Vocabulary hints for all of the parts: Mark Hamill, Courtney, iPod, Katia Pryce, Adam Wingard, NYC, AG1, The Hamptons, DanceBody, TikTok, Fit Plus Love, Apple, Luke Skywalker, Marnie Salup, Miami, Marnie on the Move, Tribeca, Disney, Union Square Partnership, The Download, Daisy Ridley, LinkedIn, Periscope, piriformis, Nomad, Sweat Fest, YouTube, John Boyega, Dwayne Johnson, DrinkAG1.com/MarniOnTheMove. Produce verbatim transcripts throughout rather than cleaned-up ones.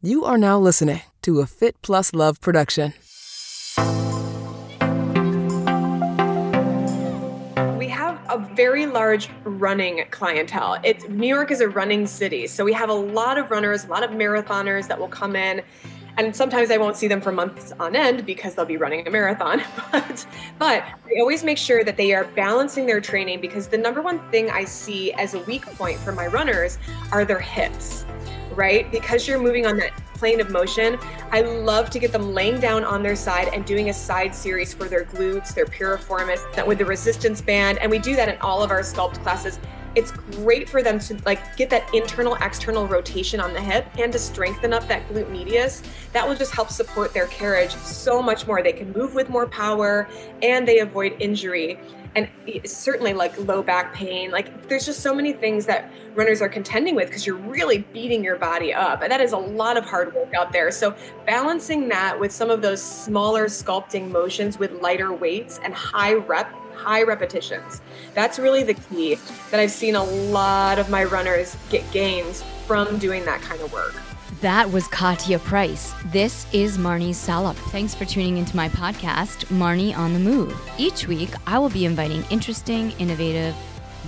You are now listening to a Fit Plus Love production. We have a very large running clientele. It's, New York is a running city, so we have a lot of runners, a lot of marathoners that will come in, and sometimes I won't see them for months on end because they'll be running a marathon. But, but I always make sure that they are balancing their training, because the number one thing I see as a weak point for my runners are their hips. Right? Because you're moving on that plane of motion, I love to get them laying down on their side and doing a side series for their glutes, their piriformis, with the resistance band. And we do that in all of our sculpt classes. It's great for them to like get that internal, external rotation on the hip and to strengthen up that glute medius. That will just help support their carriage so much more. They can move with more power and they avoid injury. And certainly like low back pain, like there's just so many things that runners are contending with because you're really beating your body up. And that is a lot of hard work out there. So balancing that with some of those smaller sculpting motions with lighter weights and high rep, high repetitions. That's really the key that I've seen a lot of my runners get gains from doing that kind of work. That was Katia Pryce. This is Marnie Salup. Thanks for tuning into my podcast, Marnie on the Move. Each week, I will be inviting interesting, innovative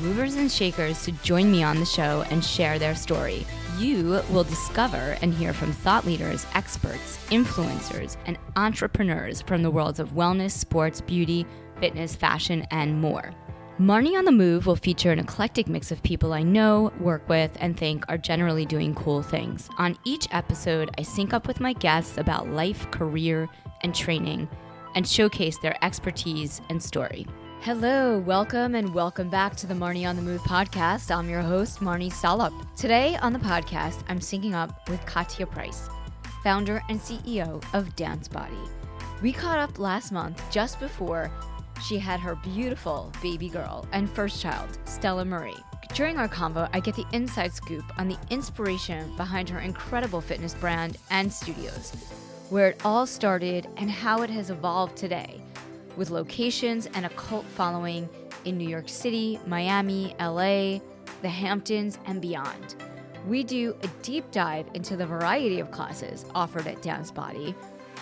movers and shakers to join me on the show and share their story. You will discover and hear from thought leaders, experts, influencers, and entrepreneurs from the worlds of wellness, sports, beauty, fitness, fashion, and more. Marnie on the Move will feature an eclectic mix of people I know, work with, and think are generally doing cool things. On each episode, I sync up with my guests about life, career, and training, and showcase their expertise and story. Hello, welcome, and welcome back to the Marnie on the Move podcast. I'm your host, Marnie Salup. Today on the podcast, I'm syncing up with Katia Pryce, founder and C E O of DanceBody. We caught up last month just before she had her beautiful baby girl and first child, Stella Marie. During our convo, I get the inside scoop on the inspiration behind her incredible fitness brand and studios, where it all started and how it has evolved today, with locations and a cult following in New York City, Miami, L A, the Hamptons, and beyond. We do a deep dive into the variety of classes offered at DanceBody,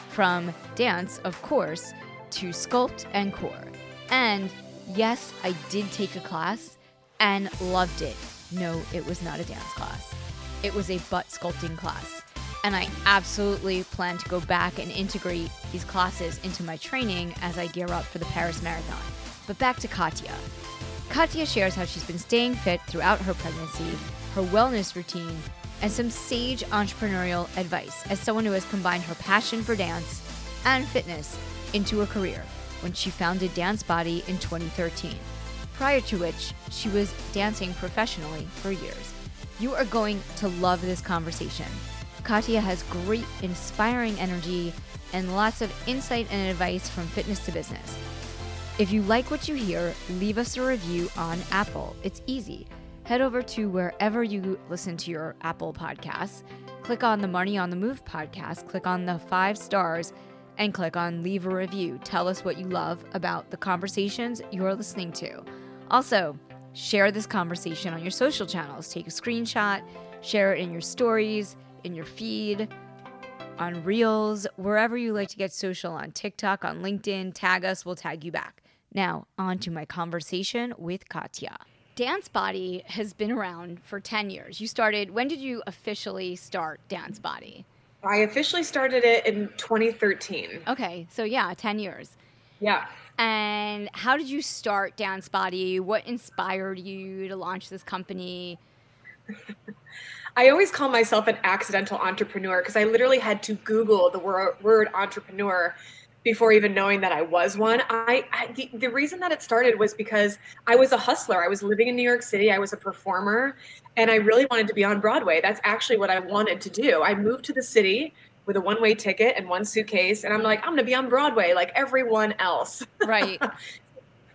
from dance, of course, to sculpt and core. And yes, I did take a class and loved it. No, it was not a dance class. It was a butt sculpting class. And I absolutely plan to go back and integrate these classes into my training as I gear up for the Paris Marathon. But back to Katia. Katia shares how she's been staying fit throughout her pregnancy, her wellness routine, and some sage entrepreneurial advice as someone who has combined her passion for dance and fitness into a career when she founded DanceBody in twenty thirteen, prior to which she was dancing professionally for years. You are going to love this conversation. Katia has great, inspiring energy and lots of insight and advice from fitness to business. If you like what you hear, leave us a review on Apple. It's easy. Head over to wherever you listen to your Apple podcasts, click on the Marnie on the Move podcast, click on the five stars, and click on leave a review. Tell us what you love about the conversations you're listening to. Also, share this conversation on your social channels. Take a screenshot, share it in your stories, in your feed, on Reels, wherever you like to get social, on TikTok, on LinkedIn, tag us, we'll tag you back. Now, on to my conversation with Katia. DanceBody has been around for ten years. You started, when did you officially start DanceBody? I officially started it in twenty thirteen. Okay. So yeah, ten years. Yeah. And how did you start DanceBody? What inspired you to launch this company? I always call myself an accidental entrepreneur because I literally had to Google the wor- word entrepreneur before even knowing that I was one. I, I the, the reason that it started was because I was a hustler. I was living in New York City. I was a performer, and I really wanted to be on Broadway. That's actually what I wanted to do. I moved to the city with a one-way ticket and one suitcase, and I'm like, I'm going to be on Broadway like everyone else. Right.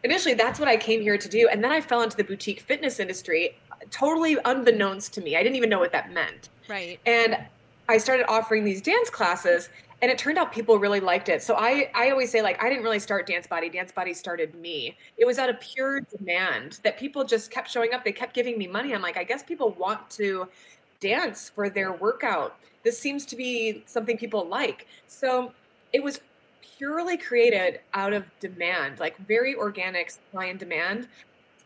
Initially, that's what I came here to do, and then I fell into the boutique fitness industry totally unbeknownst to me. I didn't even know what that meant. Right. And I started offering these dance classes, and it turned out people really liked it. So I, I always say, like, I didn't really start DanceBody. DanceBody started me. It was out of pure demand that people just kept showing up. They kept giving me money. I'm like, I guess people want to dance for their workout. This seems to be something people like. So it was purely created out of demand, like very organic supply and demand.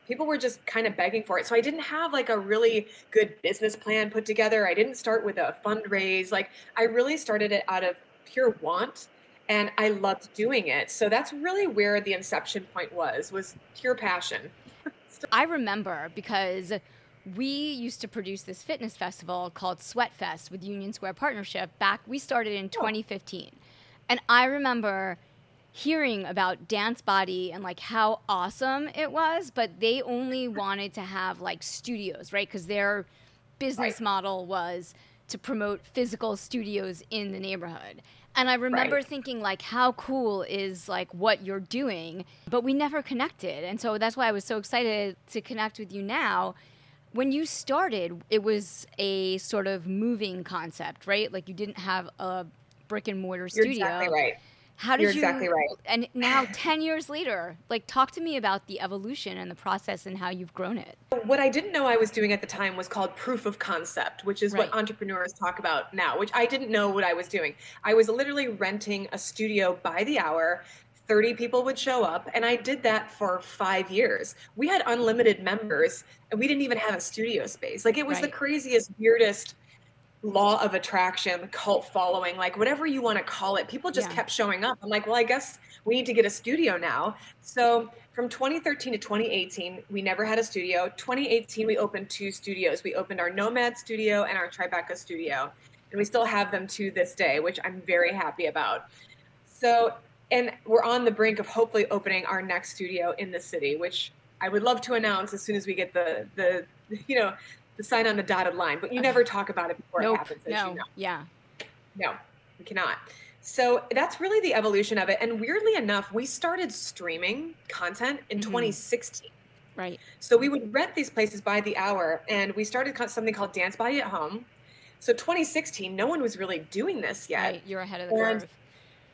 People were just kind of begging for it. So I didn't have like a really good business plan put together. I didn't start with a fundraise. Like I really started it out of pure want, and I loved doing it. So that's really where the inception point was, was pure passion. I remember because we used to produce this fitness festival called Sweat Fest with Union Square Partnership back. We started in twenty fifteen. And I remember hearing about DanceBody and like how awesome it was, but they only wanted to have like studios, right? Because their business right. model was to promote physical studios in the neighborhood. And I remember right. thinking like, how cool is like what you're doing, but we never connected. And so that's why I was so excited to connect with you now. When you started, it was a sort of moving concept, right? Like you didn't have a brick and mortar studio. You're exactly right. How did You're you, exactly right. And now ten years later, like talk to me about the evolution and the process and how you've grown it. What I didn't know I was doing at the time was called proof of concept, which is right. what entrepreneurs talk about now, which I didn't know what I was doing. I was literally renting a studio by the hour. thirty people would show up, and I did that for five years. We had unlimited members, and we didn't even have a studio space. Like it was right. the craziest, weirdest law of attraction, cult following, like whatever you want to call it. People just yeah. kept showing up. I'm like, well, I guess we need to get a studio now. So from twenty thirteen to twenty eighteen, we never had a studio. twenty eighteen, we opened two studios. We opened our Nomad studio and our Tribeca studio, and we still have them to this day, which I'm very happy about. So, and we're on the brink of hopefully opening our next studio in the city, which I would love to announce as soon as we get the, the, you know, the sign on the dotted line, but you never talk about it before nope, it happens. As no, you know. yeah. No, we cannot. So that's really the evolution of it. And weirdly enough, we started streaming content in mm-hmm. twenty sixteen. Right. So we would rent these places by the hour, and we started something called DanceBody at Home. So twenty sixteen, no one was really doing this yet. Right, you're ahead of the and curve.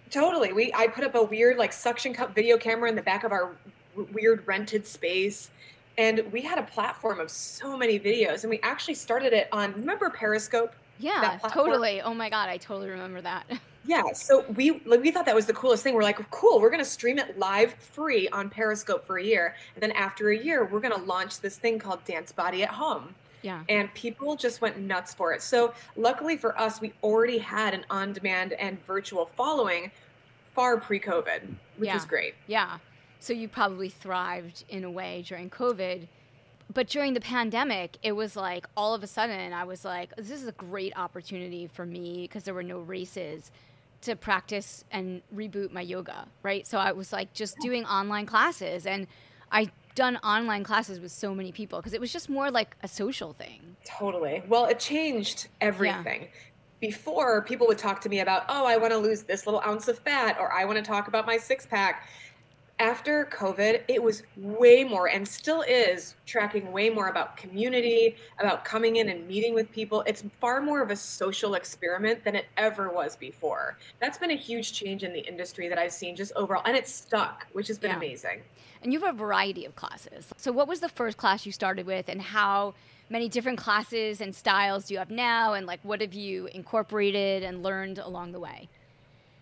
Totally. We I put up a weird like suction cup video camera in the back of our w- weird rented space. And we had a platform of so many videos, and we actually started it on, remember Periscope? Yeah, totally. Oh my God, I totally remember that. Yeah, so we like, we thought that was the coolest thing. We're like, cool, we're gonna stream it live free on Periscope for a year. And then after a year, we're gonna launch this thing called DanceBody at Home. Yeah. And people just went nuts for it. So luckily for us, we already had an on-demand and virtual following far pre-COVID, which yeah. was great. Yeah. So you probably thrived in a way during COVID. But during the pandemic, it was like all of a sudden I was like, this is a great opportunity for me because there were no races to practice and reboot my yoga, right? So I was like just doing online classes. And I done online classes with so many people because it was just more like a social thing. Totally. Well, it changed everything. Yeah. Before, people would talk to me about, oh, I want to lose this little ounce of fat, or I want to talk about my six pack. After COVID, it was way more, and still is, tracking way more about community, about coming in and meeting with people. It's far more of a social experiment than it ever was before. That's been a huge change in the industry that I've seen just overall, and it's stuck, which has been yeah. amazing. And you have a variety of classes. So what was the first class you started with, and how many different classes and styles do you have now, and like what have you incorporated and learned along the way?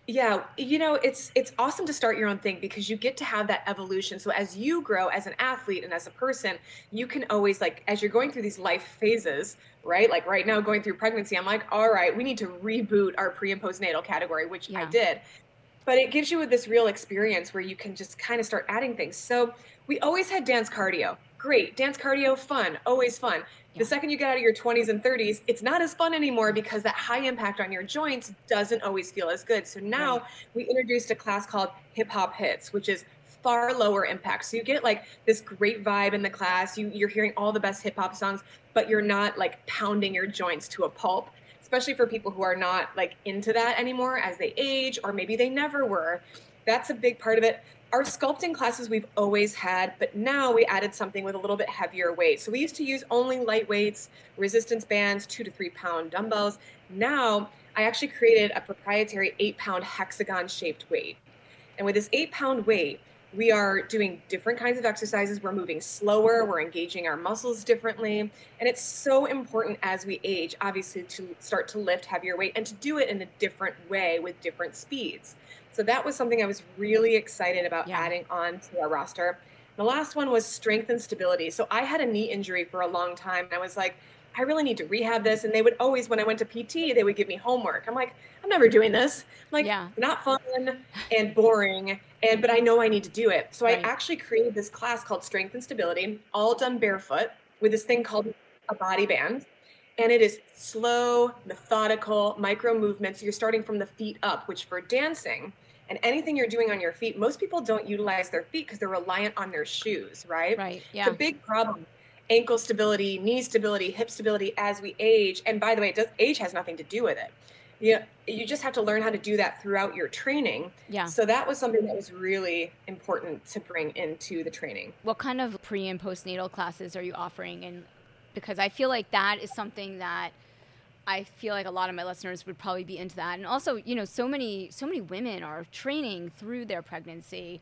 Yeah, you know, it's it's awesome to start your own thing because you get to have that evolution. So as you grow as an athlete and as a person, you can always, like, as you're going through these life phases, right? Like right now going through pregnancy, I'm like, all right, we need to reboot our pre and postnatal category, which yeah. I did. But it gives you this real experience where you can just kind of start adding things. So we always had dance cardio. Great. Dance cardio, fun, always fun. Yeah. The second you get out of your twenties and thirties, it's not as fun anymore because that high impact on your joints doesn't always feel as good. So now right. we introduced a class called hip hop hits, which is far lower impact. So you get like this great vibe in the class. You, you're hearing all the best hip hop songs, but you're not like pounding your joints to a pulp, especially for people who are not like into that anymore as they age, or maybe they never were. That's a big part of it. Our sculpting classes we've always had, but now we added something with a little bit heavier weight. So we used to use only light weights, resistance bands, two to three pound dumbbells. Now I actually created a proprietary eight pound hexagon shaped weight. And with this eight pound weight, We are doing different kinds of exercises. We're moving slower. We're engaging our muscles differently. And it's so important as we age, obviously, to start to lift heavier weight and to do it in a different way with different speeds. So that was something I was really excited about yeah. adding on to our roster. The last one was strength and stability. So I had a knee injury for a long time. And I was like, I really need to rehab this. And they would always, when I went to P T, they would give me homework. I'm like, I'm never doing this. I'm like, yeah. not fun and boring. And, but I know I need to do it. So right. I actually created this class called Strength and Stability, all done barefoot with this thing called a body band. And it is slow, methodical, micro movements. You're starting from the feet up, which for dancing and anything you're doing on your feet, most people don't utilize their feet because they're reliant on their shoes, right? Right. Yeah. It's a big problem. Ankle stability, knee stability, hip stability as we age. And by the way, it does, age has nothing to do with it. You know, you just have to learn how to do that throughout your training. Yeah. So that was something that was really important to bring into the training. What kind of pre and postnatal classes are you offering? And because I feel like that is something that I feel like a lot of my listeners would probably be into that. And also, you know, so many, so many women are training through their pregnancy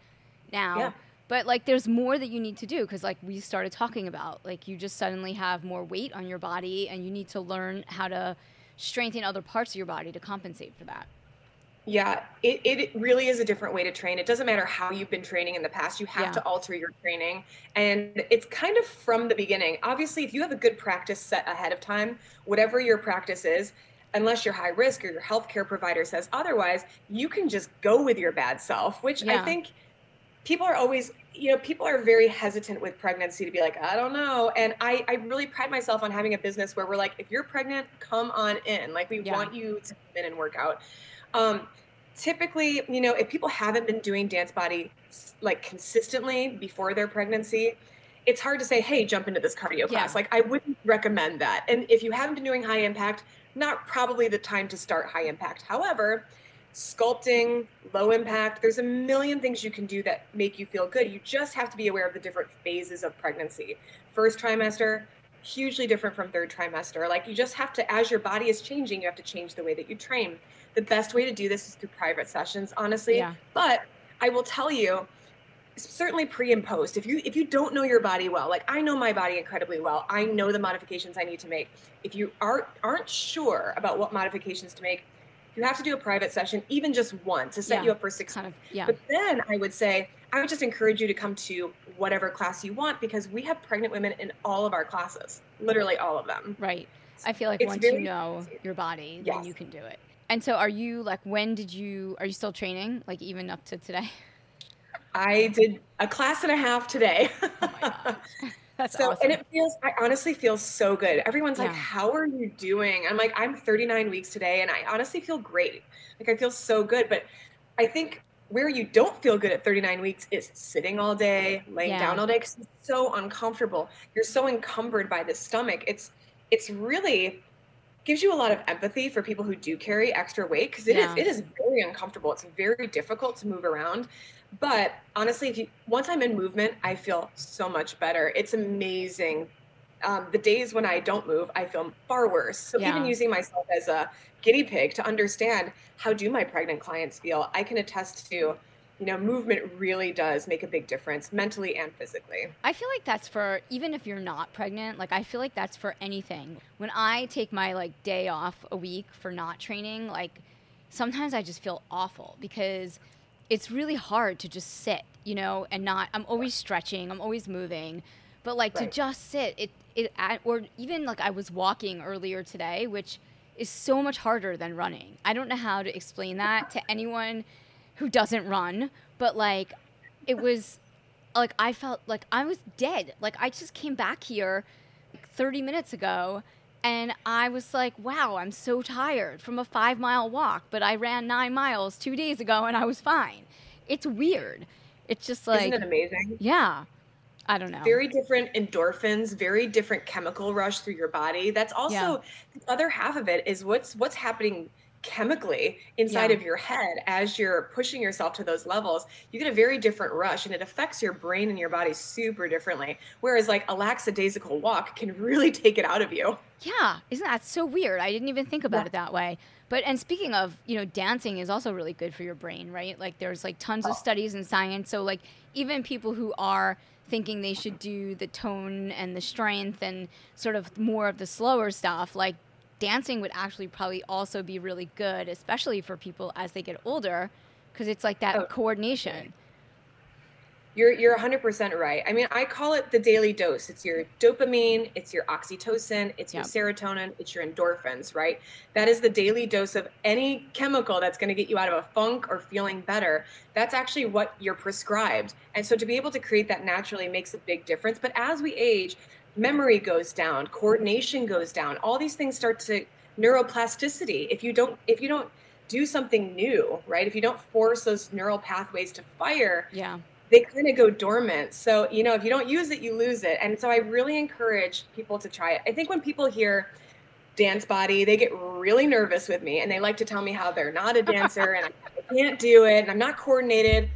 now. Yeah. But, like, there's more that you need to do because, like, we started talking about, like, you just suddenly have more weight on your body and you need to learn how to strengthen other parts of your body to compensate for that. Yeah, it, it really is a different way to train. It doesn't matter how you've been training in the past. You have yeah. to alter your training. And it's kind of from the beginning. Obviously, if you have a good practice set ahead of time, whatever your practice is, unless you're high risk or your healthcare provider says otherwise, you can just go with your bad self, which yeah. I think – people are always, you know, people are very hesitant with pregnancy to be like, I don't know. And I, I really pride myself on having a business where we're like, if you're pregnant, come on in. Like, we yeah. want you to come in and work out. Um, typically, you know, if people haven't been doing DanceBody like consistently before their pregnancy, it's hard to say, hey, jump into this cardio class. Yeah. Like, I wouldn't recommend that. And if you haven't been doing high impact, not probably the time to start high impact. However, sculpting, low impact, there's a million things you can do that make you feel good. You just have to be aware of the different phases of pregnancy. First trimester, hugely different from third trimester. Like, you just have to, as your body is changing, you have to change the way that you train. The best way to do this is through private sessions, honestly. Yeah. But I will tell you, certainly pre and post, if you if you don't know your body well, like I know my body incredibly well, I know the modifications I need to make. If you aren't aren't sure about what modifications to make, you have to do a private session, even just one, to set yeah, you up for six kind of, yeah. But then I would say, I would just encourage you to come to whatever class you want, because we have pregnant women in all of our classes, literally all of them. Right. I feel like it's once you know easy. Your body, yes. then you can do it. And so are you, like, when did you, are you still training, like, even up to today? I did a class and a half today. Oh my God. That's so awesome. And it feels, I honestly feel so good. Everyone's yeah. like, how are you doing? I'm like, I'm thirty-nine weeks today. And I honestly feel great. Like, I feel so good. But I think where you don't feel good at thirty-nine weeks is sitting all day, laying yeah. down all day, because it's so uncomfortable. You're so encumbered by the stomach. It's, it's really gives you a lot of empathy for people who do carry extra weight. Cause it yeah. is, it is very uncomfortable. It's very difficult to move around. But honestly, if you, once I'm in movement, I feel so much better. It's amazing. Um, the days when I don't move, I feel far worse. So yeah. even using myself as a guinea pig to understand how do my pregnant clients feel, I can attest to, you know, movement really does make a big difference mentally and physically. I feel like that's for, even if you're not pregnant, like, I feel like that's for anything. When I take my, like, day off a week for not training, like, sometimes I just feel awful because it's really hard to just sit, you know, and not, I'm always stretching, I'm always moving, but, like, right. to just sit, it, it, or even, like, I was walking earlier today, which is so much harder than running. I don't know how to explain that to anyone who doesn't run, but, like, it was, like, I felt like I was dead. Like, I just came back here thirty minutes ago, and I was like, wow, I'm so tired from a five mile walk, but I ran nine miles two days ago and I was fine. It's weird. It's just like, isn't it amazing? Yeah. I don't know. Very different endorphins, very different chemical rush through your body. That's also yeah. the other half of it is what's, what's happening chemically inside yeah. of your head as you're pushing yourself to those levels, you get a very different rush, and it affects your brain and your body super differently. Whereas like a lackadaisical walk can really take it out of you. Yeah. Isn't that so weird? I didn't even think about yeah. it that way. But, and speaking of, you know, dancing is also really good for your brain, right? Like there's like tons oh. of studies in science. So like even people who are thinking they should do the tone and the strength and sort of more of the slower stuff, like dancing would actually probably also be really good, especially for people as they get older, because it's like that oh. coordination. You're you're one hundred percent right. I mean, I call it the daily dose. It's your dopamine, it's your oxytocin, it's yep. your serotonin, it's your endorphins, right? That is the daily dose of any chemical that's going to get you out of a funk or feeling better. That's actually what you're prescribed. And so to be able to create that naturally makes a big difference. But as we age, memory goes down, coordination goes down. All these things start to neuroplasticity. If you don't, if you don't do something new, right? If you don't force those neural pathways to fire, yeah. they kind of go dormant. So, you know, if you don't use it, you lose it. And so I really encourage people to try it. I think when people hear DanceBody, they get really nervous with me and they like to tell me how they're not a dancer and I can't do it and I'm not coordinated,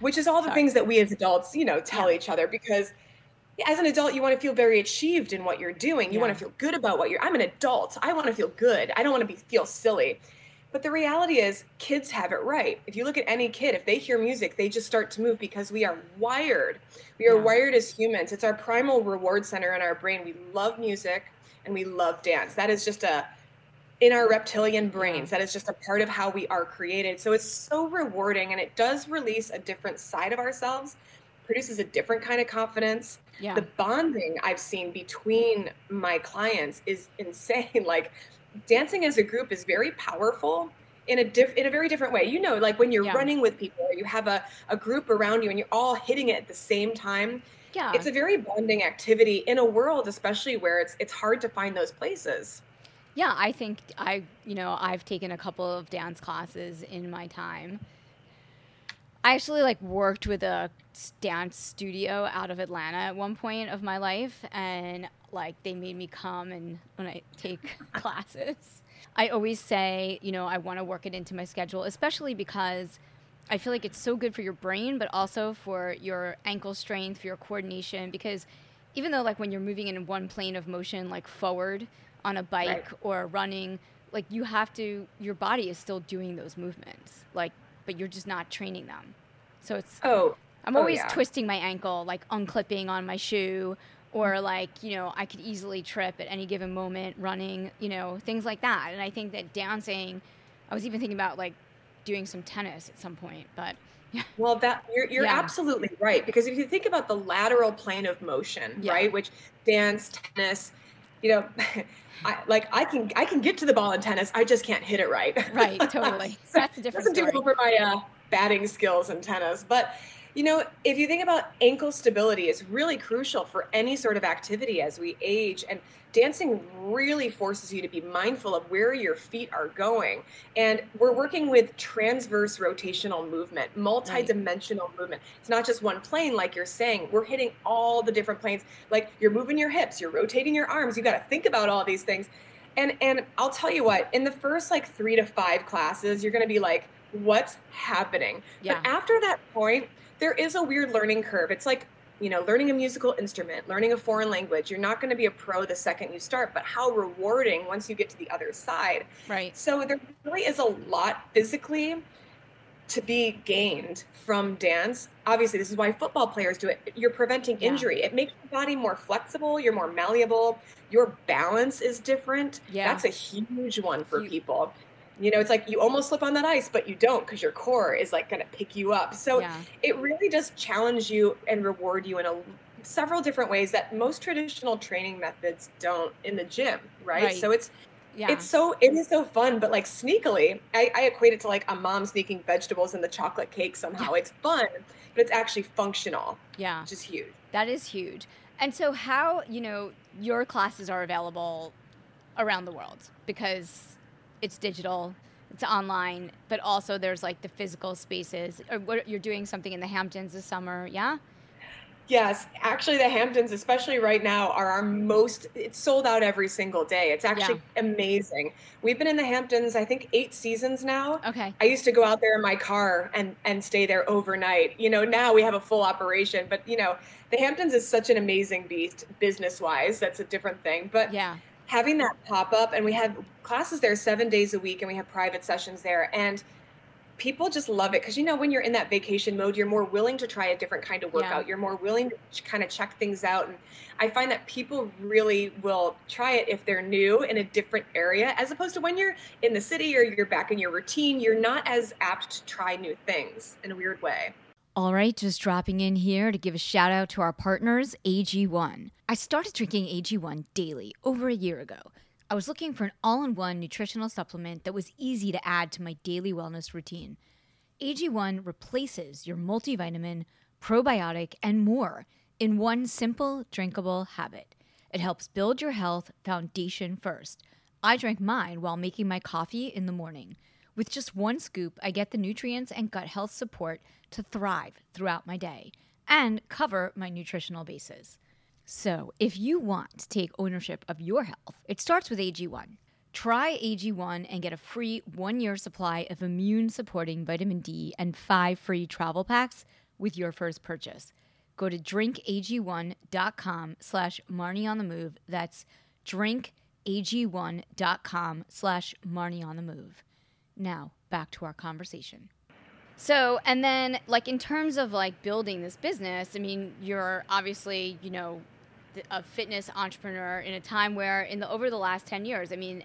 which is all the Sorry. things that we as adults, you know, tell yeah. each other, because as an adult, you want to feel very achieved in what you're doing. You yeah. want to feel good about what you're, I'm an adult. I want to feel good. I don't want to be feel silly. But the reality is kids have it right. If you look at any kid, if they hear music, they just start to move because we are wired. We are yeah. wired as humans. It's our primal reward center in our brain. We love music and we love dance. That is just a, in our reptilian brains, that is just a part of how we are created. So it's so rewarding, and it does release a different side of ourselves, produces a different kind of confidence. Yeah. The bonding I've seen between my clients is insane. Like dancing as a group is very powerful in a diff- in a very different way. You know, like when you're yeah. running with people, you have a, a group around you and you're all hitting it at the same time. Yeah. It's a very bonding activity in a world, especially where it's it's hard to find those places. Yeah, I think I, you know, I've taken a couple of dance classes in my time. I actually like worked with a dance studio out of Atlanta at one point of my life, and like they made me come and when I take classes. I always say, you know, I want to work it into my schedule, especially because I feel like it's so good for your brain, but also for your ankle strength, for your coordination, because even though like when you're moving in one plane of motion, like forward on a bike right. or running, like you have to, your body is still doing those movements. Like, but you're just not training them. So it's, oh, I'm always oh, yeah. twisting my ankle, like unclipping on my shoe, or like, you know, I could easily trip at any given moment running, you know, things like that. And I think that dancing, I was even thinking about like doing some tennis at some point, but yeah. Well, that you're, you're yeah. absolutely right. Because if you think about the lateral plane of motion, yeah. right, which dance, tennis, you know, I, like I can I can get to the ball in tennis. I just can't hit it right. Right, totally. That's a different story. Doesn't do over my uh, batting skills in tennis. But, you know, if you think about ankle stability, it's really crucial for any sort of activity as we age. And dancing really forces you to be mindful of where your feet are going. And we're working with transverse rotational movement, multidimensional right. movement. It's not just one plane, like you're saying. We're hitting all the different planes. Like you're moving your hips, you're rotating your arms. You got to think about all these things. And and I'll tell you what, in the first like three to five classes, you're going to be like, what's happening? Yeah. But after that point, there is a weird learning curve. It's like, you know, learning a musical instrument, learning a foreign language. You're not going to be a pro the second you start, but how rewarding once you get to the other side. Right. So there really is a lot physically to be gained from dance. Obviously, this is why football players do it. You're preventing yeah. injury. It makes your body more flexible. You're more malleable. Your balance is different. Yeah. That's a huge one for you- people. You know, it's like you almost slip on that ice, but you don't because your core is like going to pick you up. So yeah. it really does challenge you and reward you in a, several different ways that most traditional training methods don't in the gym, right? right. So it's yeah. it's so it is so fun, but like sneakily, I, I equate it to like a mom sneaking vegetables in the chocolate cake somehow. Yeah. It's fun, but it's actually functional. Yeah, which is huge. That is huge. And so how, you know, your classes are available around the world because it's digital, it's online, but also there's like the physical spaces. Or what, you're doing something in the Hamptons this summer, yeah? Yes, actually the Hamptons, especially right now, are our most, it's sold out every single day. It's actually yeah. amazing. We've been in the Hamptons, I think, eight seasons now. Okay. I used to go out there in my car and, and stay there overnight. You know, now we have a full operation, but you know, the Hamptons is such an amazing beast business-wise. That's a different thing, but yeah. having that pop up, and we had classes there seven days a week and we had private sessions there, and people just love it because, you know, when you're in that vacation mode, you're more willing to try a different kind of workout. Yeah. You're more willing to ch- kind of check things out. And I find that people really will try it if they're new in a different area, as opposed to when you're in the city or you're back in your routine, you're not as apt to try new things in a weird way. All right, just dropping in here to give a shout out to our partners, A G one. I started drinking A G one daily over a year ago. I was looking for an all-in-one nutritional supplement that was easy to add to my daily wellness routine. A G one replaces your multivitamin, probiotic, and more in one simple, drinkable habit. It helps build your health foundation first. I drink mine while making my coffee in the morning. With just one scoop, I get the nutrients and gut health support to thrive throughout my day and cover my nutritional bases. So if you want to take ownership of your health, it starts with A G one. Try A G one and get a free one-year supply of immune-supporting vitamin D and five free travel packs with your first purchase. Go to drink A G one dot com slash Marnie on the Move. That's drink A G one dot com slash Marnie on the Move. Now, back to our conversation. So, and then, like, in terms of, like, building this business, I mean, you're obviously, you know, a fitness entrepreneur in a time where in the over the last ten years, I mean,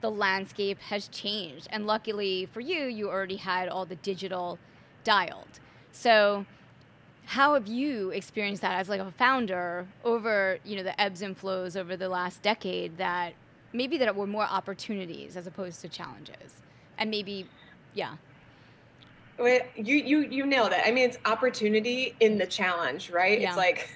the landscape has changed, and luckily for you, you already had all the digital dialed. So how have you experienced that as like a founder over, you know, the ebbs and flows over the last decade, that maybe there were more opportunities as opposed to challenges, and maybe yeah you you you nailed it. I mean, it's opportunity in the challenge, right? Yeah. It's like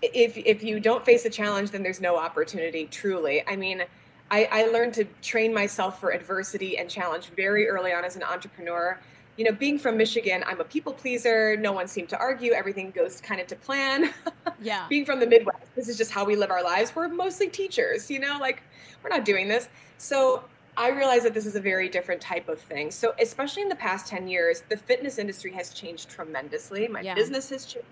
If if you don't face a challenge, then there's no opportunity, truly. I mean, I, I learned to train myself for adversity and challenge very early on as an entrepreneur. You know, being from Michigan, I'm a people pleaser. No one seemed to argue. Everything goes kind of to plan. Yeah. Being from the Midwest, this is just how we live our lives. We're mostly teachers, you know, like, we're not doing this. So I realized that this is a very different type of thing. So especially in the past ten years, the fitness industry has changed tremendously. My yeah. business has changed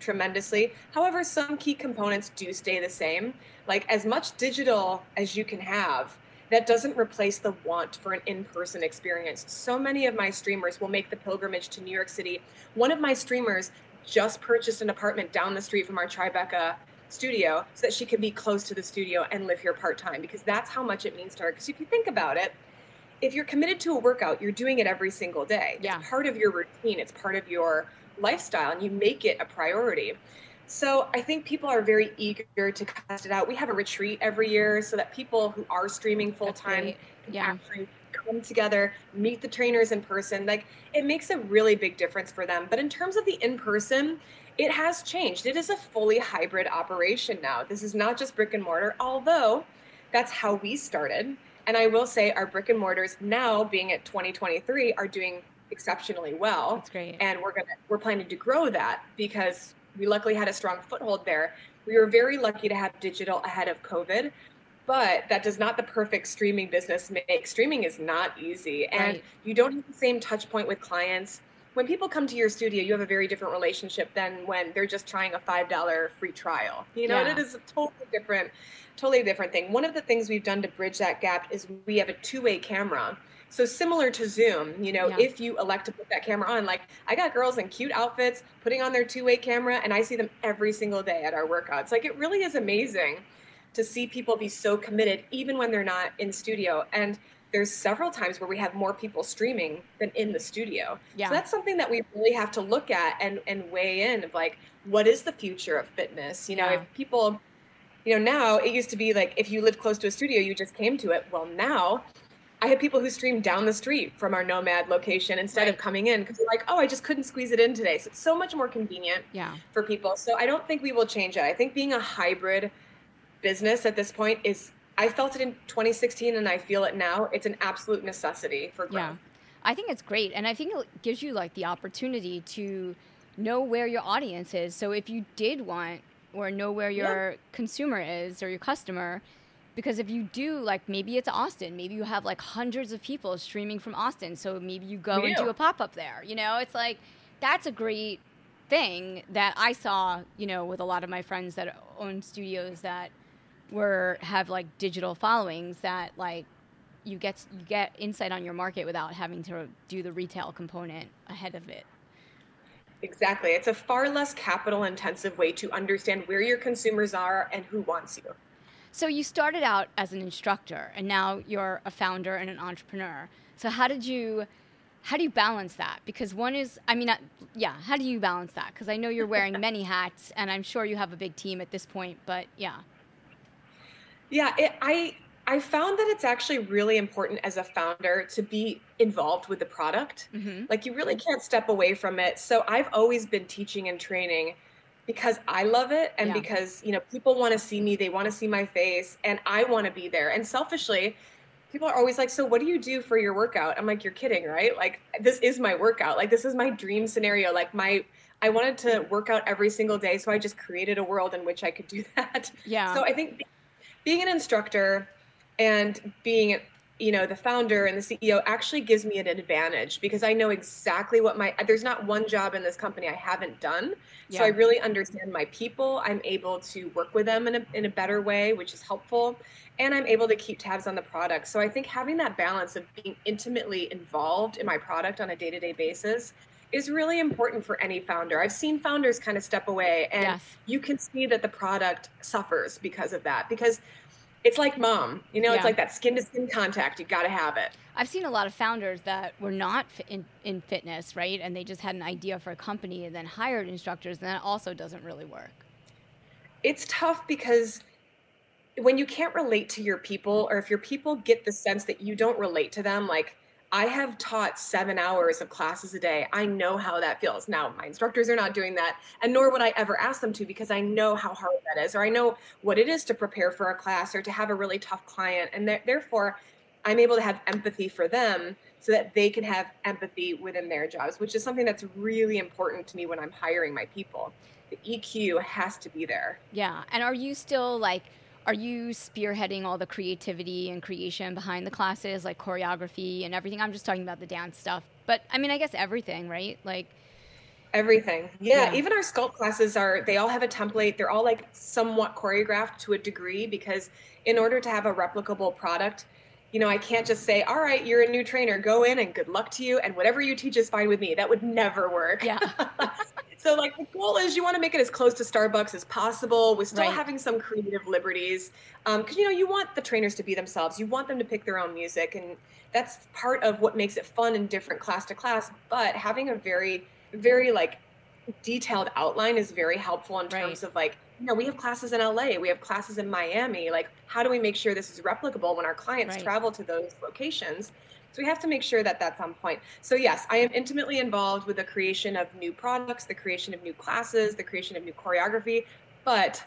tremendously. However, some key components do stay the same. Like, as much digital as you can have, that doesn't replace the want for an in-person experience. So many of my streamers will make the pilgrimage to New York City. One of my streamers just purchased an apartment down the street from our Tribeca studio so that she could be close to the studio and live here part-time, because that's how much it means to her. Because if you think about it, if you're committed to a workout, you're doing it every single day. Yeah. It's part of your routine. It's part of your lifestyle, and you make it a priority. So I think people are very eager to cast it out. We have a retreat every year so that people who are streaming full-time right. can yeah. actually come together, meet the trainers in person. Like, it makes a really big difference for them. But in terms of the in-person, it has changed. It is a fully hybrid operation now. This is not just brick and mortar, although that's how we started. And I will say our brick and mortars now, being at twenty twenty-three, are doing exceptionally well. That's great. And we're gonna we're planning to grow that because we luckily had a strong foothold there. We were very lucky to have digital ahead of COVID, but that does not the perfect streaming business make. Streaming is not easy, and right. you don't have the same touch point with clients. When people come to your studio, you have a very different relationship than when they're just trying a five dollar free trial. You know, yeah. and it is a totally different, totally different thing. One of the things we've done to bridge that gap is we have a two-way camera. So similar to Zoom, you know, yeah. if you elect to put that camera on, like, I got girls in cute outfits putting on their two-way camera, and I see them every single day at our workouts. Like, it really is amazing to see people be so committed, even when they're not in studio. And there's several times where we have more people streaming than in the studio. Yeah. So that's something that we really have to look at and, and weigh in of, like, what is the future of fitness? You know, yeah. if people, you know, now it used to be like, if you lived close to a studio, you just came to it. Well, now I have people who stream down the street from our Nomad location instead right. of coming in, because they're like, oh, I just couldn't squeeze it in today. So it's so much more convenient yeah. for people. So I don't think we will change that. I think being a hybrid business at this point is, I felt it in twenty sixteen, and I feel it now. It's an absolute necessity for growth. Yeah, I think it's great. And I think it gives you, like, the opportunity to know where your audience is. So if you did want, or know where your yeah. consumer is or your customer, because if you do, like, maybe it's Austin, maybe you have like hundreds of people streaming from Austin, so maybe you go we and do. do a pop-up there. You know, it's like, that's a great thing that I saw, you know, with a lot of my friends that own studios that were have like digital followings, that like you get you get insight on your market without having to do the retail component ahead of it. Exactly. It's a far less capital intensive way to understand where your consumers are and who wants you. So you started out as an instructor, and now you're a founder and an entrepreneur. So how did you How do you balance that? Because one is, I mean, uh, yeah, how do you balance that? Because I know you're wearing many hats, and I'm sure you have a big team at this point, but yeah. Yeah, it, I I found that it's actually really important as a founder to be involved with the product. Mm-hmm. Like, you really can't step away from it. So I've always been teaching and training because I love it, and yeah. because, you know, people want to see me, they want to see my face, and I want to be there. And selfishly, people are always like, so what do you do for your workout? I'm like, you're kidding, right? Like, this is my workout. Like, this is my dream scenario. Like, my, I wanted to work out every single day. So I just created a world in which I could do that. Yeah. So I think being an instructor and being, you know, the founder and the C E O actually gives me an advantage, because I know exactly what my, there's not one job in this company I haven't done. Yeah. So I really understand my people. I'm able to work with them in a, in a better way, which is helpful. And I'm able to keep tabs on the product. So I think having that balance of being intimately involved in my product on a day-to-day basis is really important for any founder. I've seen founders kind of step away, and yes. you can see that the product suffers because of that, because it's like mom, you know, yeah. it's like that skin to skin contact. You got to have it. I've seen a lot of founders that were not in, in fitness, right? And they just had an idea for a company and then hired instructors, and that also doesn't really work. It's tough, because when you can't relate to your people, or if your people get the sense that you don't relate to them, like, I have taught seven hours of classes a day. I know how that feels. Now, my instructors are not doing that, and nor would I ever ask them to, because I know how hard that is, or I know what it is to prepare for a class or to have a really tough client. And th- therefore, I'm able to have empathy for them so that they can have empathy within their jobs, which is something that's really important to me when I'm hiring my people. The E Q has to be there. Yeah. And are you still like... Are you spearheading all the creativity and creation behind the classes, like choreography and everything? I'm just talking about the dance stuff, but I mean, I guess everything, right? Like everything. Yeah. yeah. Even our sculpt classes are, they all have a template. They're all like somewhat choreographed to a degree, because in order to have a replicable product, you know, I can't just say, all right, you're a new trainer, go in and good luck to you, and whatever you teach is fine with me. That would never work. Yeah. So like, the goal is you want to make it as close to Starbucks as possible, with still right. having some creative liberties. Um, 'cause you know, you want the trainers to be themselves. You want them to pick their own music. And that's part of what makes it fun and different class to class. But having a very, very like detailed outline is very helpful in terms right. of like, you know, we have classes in L A, we have classes in Miami. Like, how do we make sure this is replicable when our clients right. travel to those locations? So we have to make sure that that's on point. So yes, I am intimately involved with the creation of new products, the creation of new classes, the creation of new choreography, but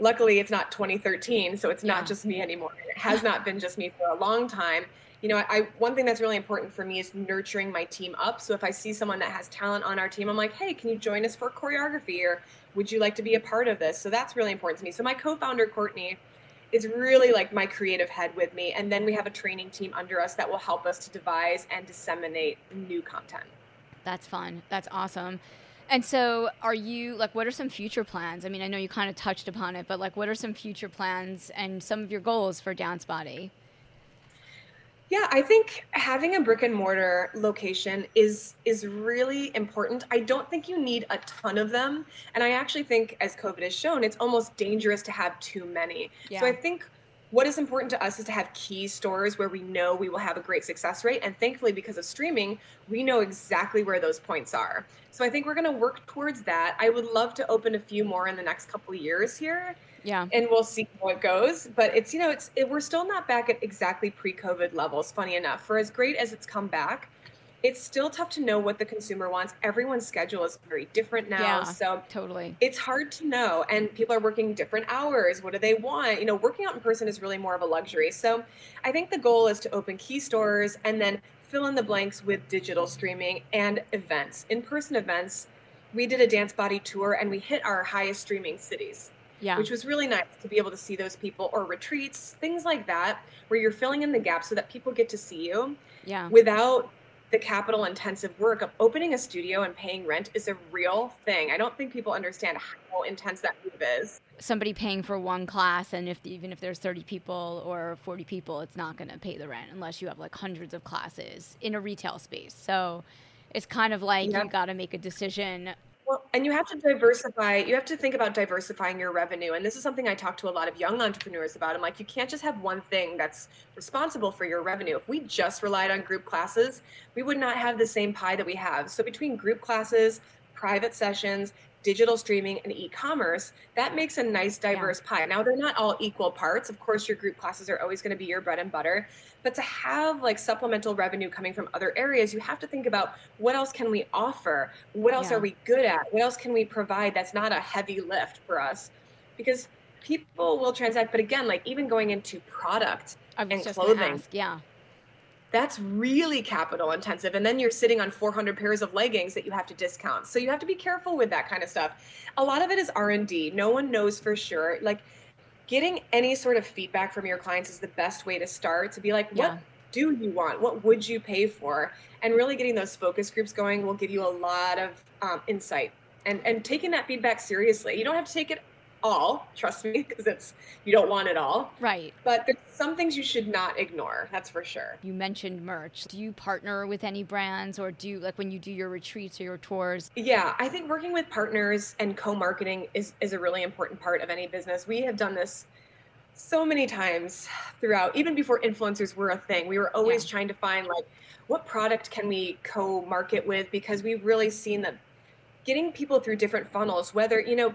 luckily it's not twenty thirteen, so it's yeah. not just me anymore. It has not been just me for a long time. You know, I one thing that's really important for me is nurturing my team up. So if I see someone that has talent on our team, I'm like, hey, can you join us for choreography, or would you like to be a part of this? So that's really important to me. So my co-founder, Courtney, is really like my creative head with me. And then we have a training team under us that will help us to devise and disseminate new content. That's fun. That's awesome. And so are you, like, what are some future plans? I mean, I know you kind of touched upon it, but like, what are some future plans and some of your goals for DanceBody? Yeah, I think having a brick and mortar location is is really important. I don't think you need a ton of them. And I actually think, as COVID has shown, it's almost dangerous to have too many. Yeah. So I think what is important to us is to have key stores where we know we will have a great success rate. And thankfully, because of streaming, we know exactly where those points are. So I think we're going to work towards that. I would love to open a few more in the next couple of years here. Yeah. And we'll see how it goes. But it's, you know, it's it, we're still not back at exactly pre-COVID levels, funny enough. For as great as it's come back, it's still tough to know what the consumer wants. Everyone's schedule is very different now. Yeah, so totally. It's hard to know. And people are working different hours. What do they want? You know, working out in person is really more of a luxury. So I think the goal is to open key stores and then fill in the blanks with digital streaming and events, in-person events. we did a DanceBody tour and we hit our highest streaming cities, yeah. which was really nice to be able to see those people, or retreats, things like that, where you're filling in the gaps so that people get to see you yeah. without the capital intensive work of opening a studio and paying rent is a real thing. I don't think people understand how intense that move is. Somebody paying for one class, and if even if there's thirty people or forty people, it's not going to pay the rent unless you have like hundreds of classes in a retail space. So it's kind of like yeah. you got to make a decision. Well, and you have to diversify. You have to think about diversifying your revenue. And this is something I talk to a lot of young entrepreneurs about. I'm like, you can't just have one thing that's responsible for your revenue. If we just relied on group classes, we would not have the same pie that we have. So between group classes, private sessions, digital streaming, and e-commerce, that makes a nice diverse yeah. pie. Now, they're not all equal parts. Of course, your group classes are always going to be your bread and butter. But to have like supplemental revenue coming from other areas, you have to think about what else can we offer? What else yeah. are we good at? What else can we provide that's not a heavy lift for us? Because people will transact. But again, like even going into product and clothing. Ask, yeah. That's really capital intensive. And then you're sitting on four hundred pairs of leggings that you have to discount. So you have to be careful with that kind of stuff. A lot of it is R and D. No one knows for sure. Like getting any sort of feedback from your clients is the best way to start, to be like, what yeah. do you want? What would you pay for? And really getting those focus groups going will give you a lot of um, insight and, and taking that feedback seriously. You don't have to take it all, trust me, because it's you don't want it all. Right. But there's some things you should not ignore, that's for sure. You mentioned merch. Do you partner with any brands, or do you, like when you do your retreats or your tours? Yeah, I think working with partners and co-marketing is, is a really important part of any business. We have done this so many times throughout, even before influencers were a thing. We were always yeah. trying to find like, what product can we co-market with? Because we've really seen that getting people through different funnels, whether, you know,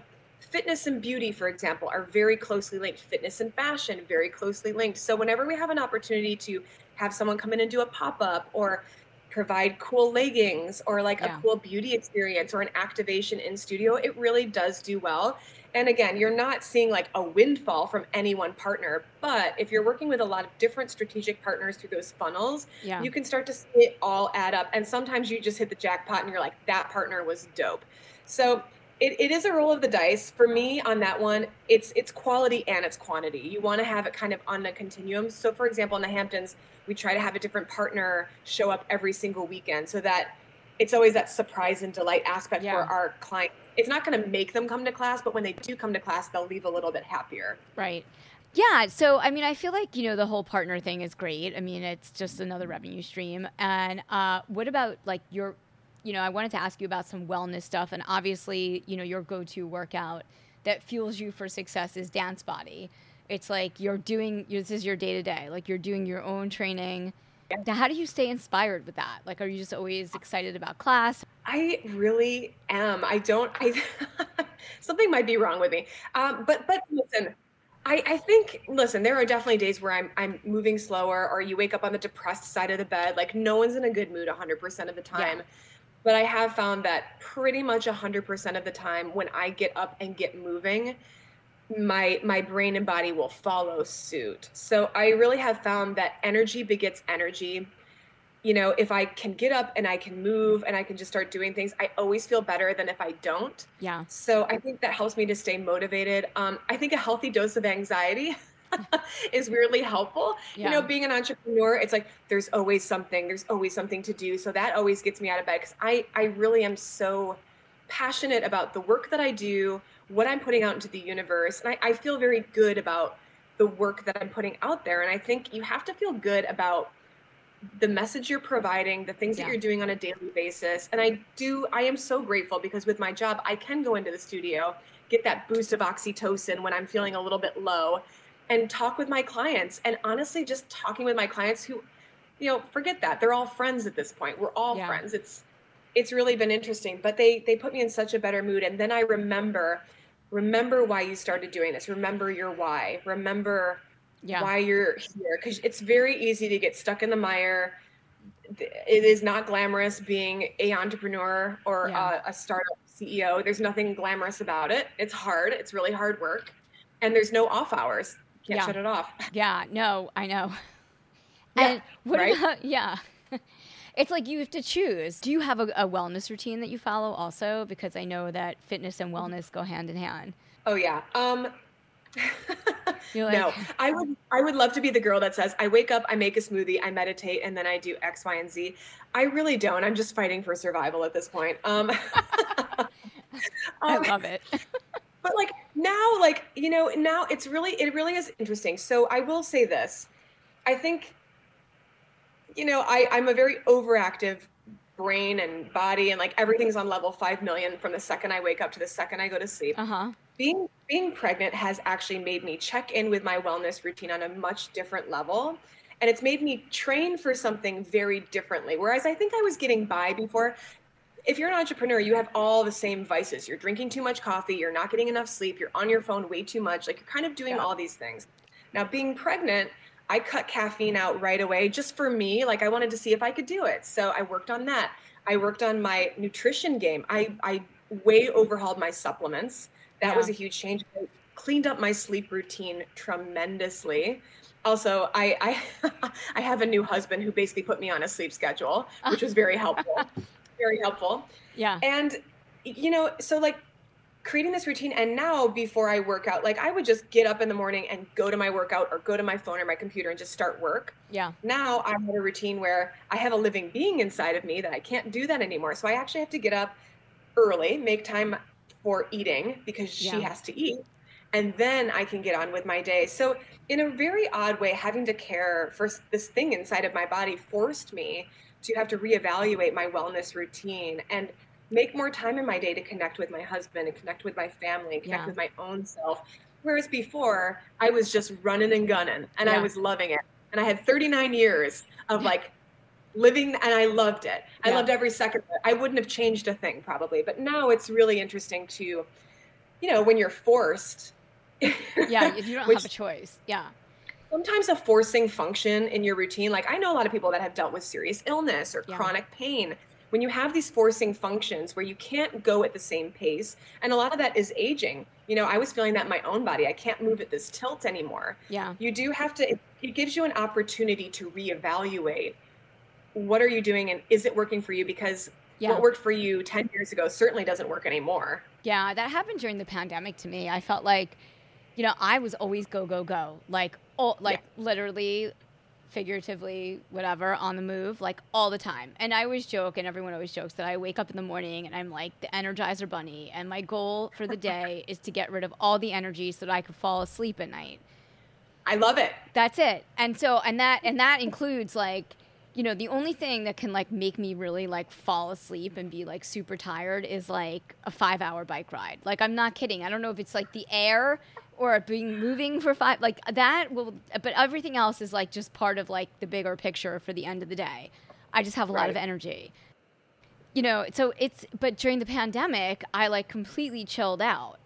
fitness and beauty, for example, are very closely linked. Fitness and fashion, very closely linked. So whenever we have an opportunity to have someone come in and do a pop-up or provide cool leggings or like yeah. a cool beauty experience or an activation in studio, it really does do well. And again, you're not seeing like a windfall from any one partner, but if you're working with a lot of different strategic partners through those funnels, yeah. you can start to see it all add up. And sometimes you just hit the jackpot and you're like, that partner was dope. So It, it is a roll of the dice. For me on that one, it's it's quality and it's quantity. You want to have it kind of on a continuum. So for example, in the Hamptons, we try to have a different partner show up every single weekend so that it's always that surprise and delight aspect yeah. for our client. It's not going to make them come to class, but when they do come to class, they'll leave a little bit happier. Right. Yeah. So, I mean, I feel like, you know, the whole partner thing is great. I mean, it's just another revenue stream. And uh, what about like your... You know, I wanted to ask you about some wellness stuff, and obviously, you know, your go-to workout that fuels you for success is DanceBody. It's like you're doing, this is your day-to-day, like you're doing your own training. Yeah. How do you stay inspired with that? Like, are you just always excited about class? I really am. I don't, I, something might be wrong with me. Um, but, but listen, I, I think, listen, there are definitely days where I'm I'm moving slower, or you wake up on the depressed side of the bed. Like no one's in a good mood one hundred percent of the time. Yeah. But I have found that pretty much one hundred percent of the time when I get up and get moving, my my brain and body will follow suit. So I really have found that energy begets energy. You know, if I can get up and I can move and I can just start doing things, I always feel better than if I don't. Yeah. So I think that helps me to stay motivated. Um, I think a healthy dose of anxiety is weirdly helpful. Yeah. You know, being an entrepreneur, it's like there's always something, there's always something to do. So that always gets me out of bed because I, I really am so passionate about the work that I do, what I'm putting out into the universe. And I, I feel very good about the work that I'm putting out there. And I think you have to feel good about the message you're providing, the things yeah. that you're doing on a daily basis. And I do, I am so grateful because with my job, I can go into the studio, get that boost of oxytocin when I'm feeling a little bit low, and talk with my clients. And honestly, just talking with my clients who, you know, forget that. They're all friends at this point. We're all yeah. friends. It's it's really been interesting. But they they put me in such a better mood. And then I remember, remember why you started doing this. Remember your why. Remember yeah. why you're here. Because it's very easy to get stuck in the mire. It is not glamorous being a entrepreneur or yeah. a, a startup C E O. There's nothing glamorous about it. It's hard. It's really hard work. And there's no off hours. Can't yeah. shut it off. Yeah, no, I know. Yeah, and what right? about, yeah. it's like you have to choose. Do you have a, a wellness routine that you follow also? Because I know that fitness and wellness go hand in hand. Oh yeah. Um, like, no, I would, I would love to be the girl that says, I wake up, I make a smoothie, I meditate, and then I do X, Y, and Z. I really don't. I'm just fighting for survival at this point. Um, I love it. But like now, like, you know, now it's really, it really is interesting. So I will say this, I think, you know, I, I'm a very overactive brain and body, and like everything's on level five million from the second I wake up to the second I go to sleep. Uh-huh. Being being pregnant has actually made me check in with my wellness routine on a much different level. And it's made me train for something very differently. Whereas I think I was getting by before. If you're an entrepreneur, you have all the same vices. You're drinking too much coffee, you're not getting enough sleep, you're on your phone way too much. Like you're kind of doing yeah. all these things. Now being pregnant, I cut caffeine out right away just for me. Like I wanted to see if I could do it. So I worked on that. I worked on my nutrition game. I, I way overhauled my supplements. That yeah. was a huge change. I cleaned up my sleep routine tremendously. Also, I I, I have a new husband who basically put me on a sleep schedule, which was very helpful. Very helpful. Yeah. And, you know, so like creating this routine, and now before I work out, like I would just get up in the morning and go to my workout or go to my phone or my computer and just start work. Yeah. Now I'm in a routine where I have a living being inside of me that I can't do that anymore. So I actually have to get up early, make time for eating because yeah. she has to eat, and then I can get on with my day. So in a very odd way, having to care for this thing inside of my body forced me to have to reevaluate my wellness routine and make more time in my day to connect with my husband and connect with my family and connect yeah. with my own self. Whereas before I was just running and gunning and yeah. I was loving it. And I had thirty-nine years of like living, and I loved it. I yeah. loved every second of it. I wouldn't have changed a thing probably, but now it's really interesting to, you know, when you're forced. Yeah. You don't which, have a choice. Yeah. Sometimes a forcing function in your routine. Like I know a lot of people that have dealt with serious illness or yeah. chronic pain. When you have these forcing functions where you can't go at the same pace, and a lot of that is aging. You know, I was feeling that in my own body. I can't move at this tilt anymore. Yeah. You do have to, it, it gives you an opportunity to reevaluate what are you doing and is it working for you? Because yeah. what worked for you ten years ago certainly doesn't work anymore. Yeah, that happened during the pandemic to me. I felt like, you know, I was always go, go, go. Like, oh, like yeah. literally, figuratively, whatever, on the move, like all the time. And I always joke, and everyone always jokes, that I wake up in the morning and I'm like the Energizer Bunny, and my goal for the day is to get rid of all the energy so that I could fall asleep at night. I love it. That's it. And so, and that, and that includes like, you know, the only thing that can like make me really like fall asleep and be like super tired is like a five hour bike ride. Like, I'm not kidding. I don't know if it's like the air or being moving for five, like that will, but everything else is like just part of like the bigger picture for the end of the day. I just have a right. lot of energy, you know? So it's, but during the pandemic, I like completely chilled out,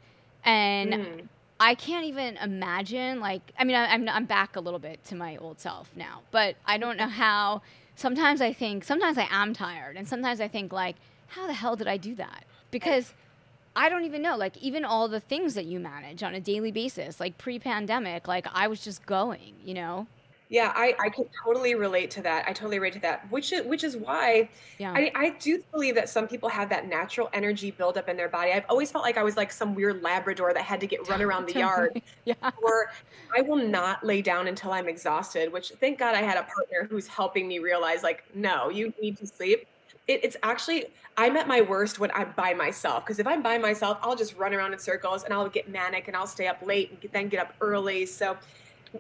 and mm. I can't even imagine, like, I mean, I, I'm, I'm back a little bit to my old self now, but I don't know how. Sometimes I think, sometimes I am tired, and sometimes I think like, how the hell did I do that? Because I don't even know, like, even all the things that you manage on a daily basis, like pre-pandemic, like I was just going, you know? Yeah, I, I can totally relate to that. I totally relate to that, which is, which is why yeah. I, I do believe that some people have that natural energy buildup in their body. I've always felt like I was like some weird Labrador that had to get run around the yard. yeah. Or I will not lay down until I'm exhausted, which thank God I had a partner who's helping me realize like, no, you need to sleep. It, it's actually, I'm at my worst when I'm by myself. Because if I'm by myself, I'll just run around in circles and I'll get manic and I'll stay up late and get, then get up early. So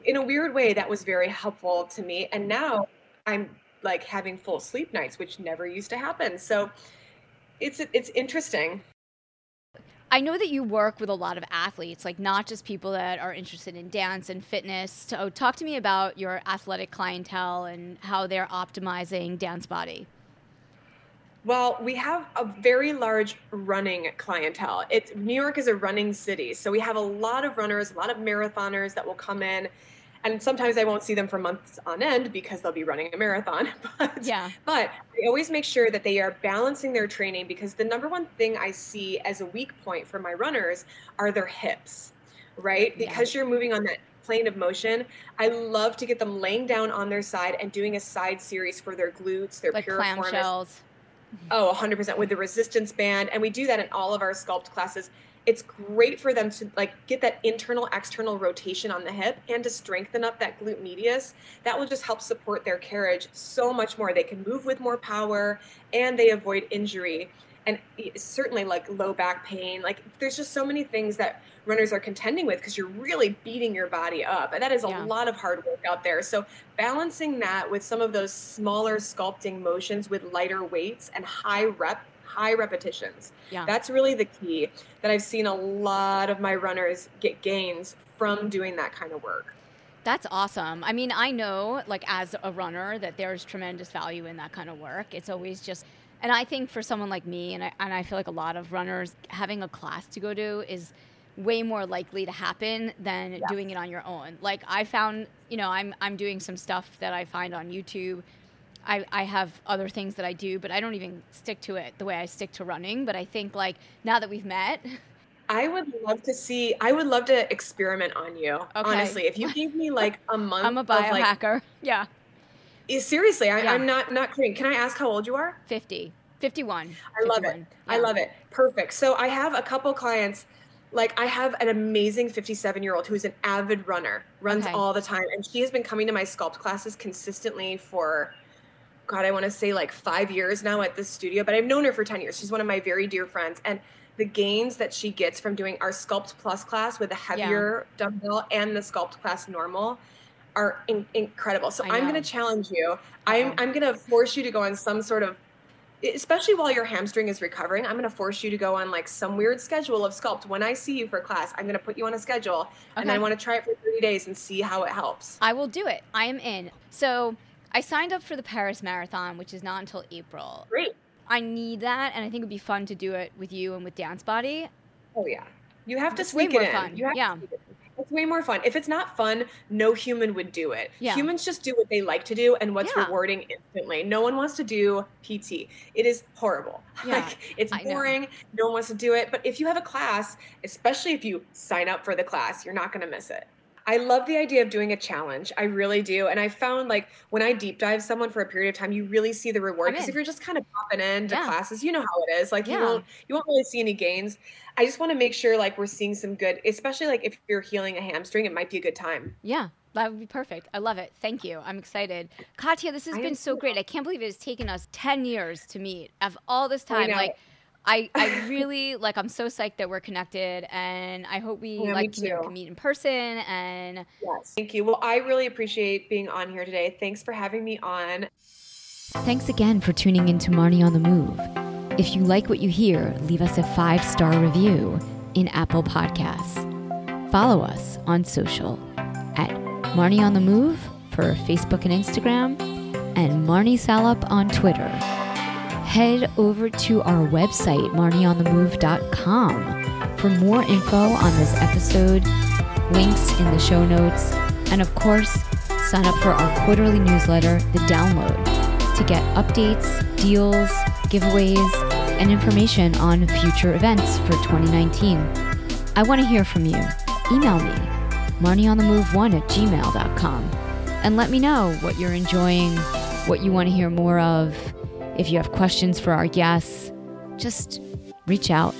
in a weird way, that was very helpful to me. And now I'm like having full sleep nights, which never used to happen. So it's it's interesting. I know that you work with a lot of athletes, like not just people that are interested in dance and fitness. So talk to me about your athletic clientele and how they're optimizing DanceBody. Well, we have a very large running clientele. It's, New York is a running city. So we have a lot of runners, a lot of marathoners that will come in. And sometimes I won't see them for months on end because they'll be running a marathon. But, yeah. but I always make sure that they are balancing their training, because the number one thing I see as a weak point for my runners are their hips, right? Because yeah. you're moving on that plane of motion, I love to get them laying down on their side and doing a side series for their glutes, their like piriformis. Oh, one hundred percent with the resistance band. And we do that in all of our sculpt classes. It's great for them to like get that internal, external rotation on the hip and to strengthen up that glute medius. That will just help support their carriage so much more. They can move with more power and they avoid injury. And certainly like low back pain, like there's just so many things that runners are contending with because you're really beating your body up. And that is a yeah. lot of hard work out there. So balancing that with some of those smaller sculpting motions with lighter weights and high rep, high repetitions. Yeah. That's really the key that I've seen a lot of my runners get gains from doing that kind of work. That's awesome. I mean, I know like as a runner that there's tremendous value in that kind of work. It's always just... And I think for someone like me, and I, and I feel like a lot of runners, having a class to go to is way more likely to happen than yeah. doing it on your own. Like I found, you know, I'm I'm doing some stuff that I find on YouTube. I, I have other things that I do, but I don't even stick to it the way I stick to running. But I think like now that we've met... I would love to see, I would love to experiment on you. Okay. Honestly, if you gave me like a month I'm a biohacker. Like, yeah. Seriously, I, yeah. I'm not, not kidding. Can I ask how old you are? fifty, fifty-one. I love fifty-one. It. Yeah. I love it. Perfect. So I have a couple clients, like I have an amazing fifty-seven year old who's an avid runner, runs okay. all the time. And she has been coming to my sculpt classes consistently for, God, I want to say like five years now at this studio, but I've known her for ten years. She's one of my very dear friends. And the gains that she gets from doing our Sculpt Plus class with a heavier yeah. dumbbell and the Sculpt Class normal are in- incredible. So I'm going to challenge you. I'm I'm going to force you to go on some sort of, especially while your hamstring is recovering, I'm going to force you to go on like some weird schedule of sculpt. When I see you for class, I'm going to put you on a schedule okay. and I want to try it for thirty days and see how it helps. I will do it. I am in. So I signed up for the Paris Marathon, which is not until April. Great. I need that. And I think it'd be fun to do it with you and with DanceBody. Oh yeah. You have to sneak it in. You have yeah. to sneak it in. It's way more fun. If it's not fun, no human would do it. Yeah. Humans just do what they like to do and what's yeah. rewarding instantly. No one wants to do P T. It is horrible. Yeah. Like, it's I boring. Know. No one wants to do it. But if you have a class, especially if you sign up for the class, you're not going to miss it. I love the idea of doing a challenge. I really do. And I found like when I deep dive someone for a period of time, you really see the reward. Because if you're just kind of popping into yeah. classes, you know how it is. Like yeah. you won't, you won't really see any gains. I just want to make sure like we're seeing some good, especially like if you're healing a hamstring, it might be a good time. Yeah, that would be perfect. I love it. Thank you. I'm excited. Katia, this has I been so great. I can't believe it has taken us ten years to meet. Of all this time, like I, I really, like, I'm so psyched that we're connected, and I hope we, yeah, like, can meet in person, and... Yes, thank you. Well, I really appreciate being on here today. Thanks for having me on. Thanks again for tuning in to Marnie on the Move. If you like what you hear, leave us a five-star review in Apple Podcasts. Follow us on social at Marnie on the Move for Facebook and Instagram, and Marnie Salup on Twitter. Head over to our website, Marnie on the Move dot com, for more info on this episode, links in the show notes, and of course, sign up for our quarterly newsletter, The Download, to get updates, deals, giveaways, and information on future events for twenty nineteen. I want to hear from you. Email me, Marnie on the Move one at gmail dot com, and let me know what you're enjoying, what you want to hear more of. If you have questions for our guests, just reach out.